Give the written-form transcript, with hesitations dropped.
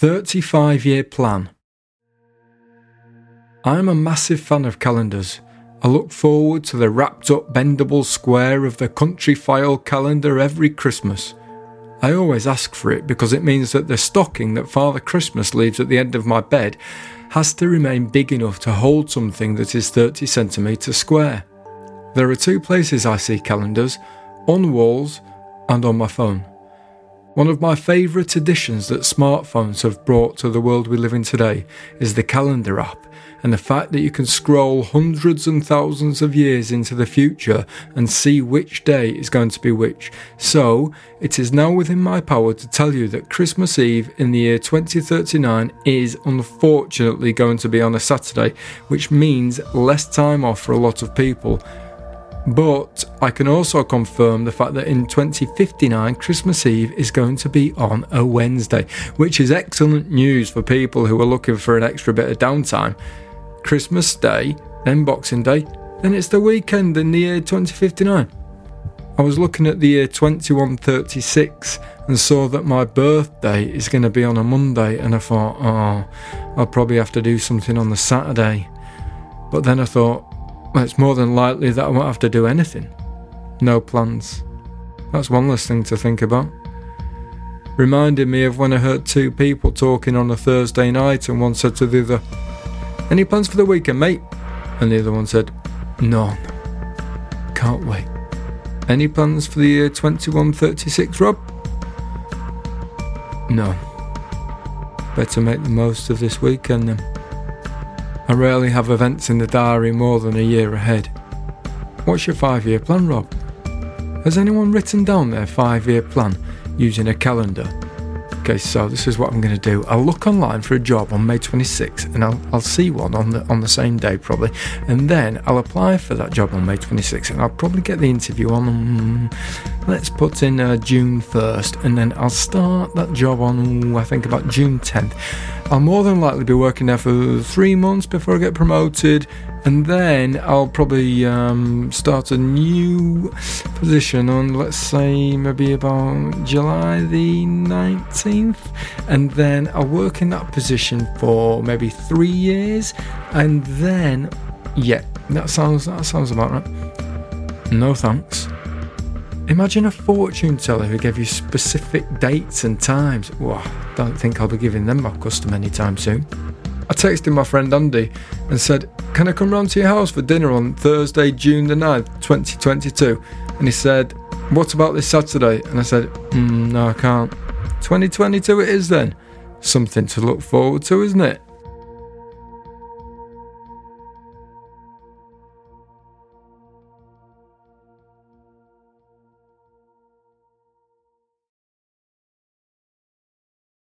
"35-Year Plan". I'm a massive fan of calendars. I look forward to the wrapped-up bendable square of the Countryfile calendar every Christmas. I always ask for it because it means that the stocking that Father Christmas leaves at the end of my bed has to remain big enough to hold something that is 30 centimetres square. There are two places I see calendars, on walls and on my phone. One of my favourite additions that smartphones have brought to the world we live in today is the calendar app, and the fact that you can scroll hundreds and thousands of years into the future and see which day is going to be which. So, it is now within my power to tell you that Christmas Eve in the year 2039 is unfortunately going to be on a Saturday, which means less time off for a lot of people. But I can also confirm the fact that in 2059 Christmas Eve is going to be on a Wednesday, which is excellent news for people who are looking for an extra bit of downtime. Christmas Day, then Boxing Day, then it's the weekend in the year 2059. I was looking at the year 2136 and saw that my birthday is going to be on a Monday, and I thought, oh, I'll probably have to do something on the Saturday. But then I thought, well, it's more than likely that I won't have to do anything. No plans. That's one less thing to think about. Reminded me of when I heard two people talking on a Thursday night, and one said to the other, "Any plans for the weekend, mate?" And the other one said, "None. Can't wait. Any plans for the year 2136, Rob?" "No." Better make the most of this weekend then. I rarely have events in the diary more than a year ahead. What's your 5-year plan, Rob? Has anyone written down their 5-year plan using a calendar? Okay, so this is what I'm going to do. I'll look online for a job on May 26th, and I'll see one on the same day probably, and then I'll apply for that job on May 26th, and I'll probably get the interview on, let's put in June 1st, and then I'll start that job on, I think about June 10th. I'll more than likely be working there for 3 months before I get promoted, and then I'll probably start a new position on, let's say, maybe about July the 19th, and then I'll work in that position for maybe 3 years, and then, yeah, that sounds about right. No thanks. Imagine a fortune teller who gave you specific dates and times. Well, I don't think I'll be giving them my custom anytime soon. I texted my friend Andy and said, "Can I come round to your house for dinner on Thursday, June the 9th, 2022? And he said, "What about this Saturday?" And I said, "No, I can't." 2022 it is then. Something to look forward to, isn't it?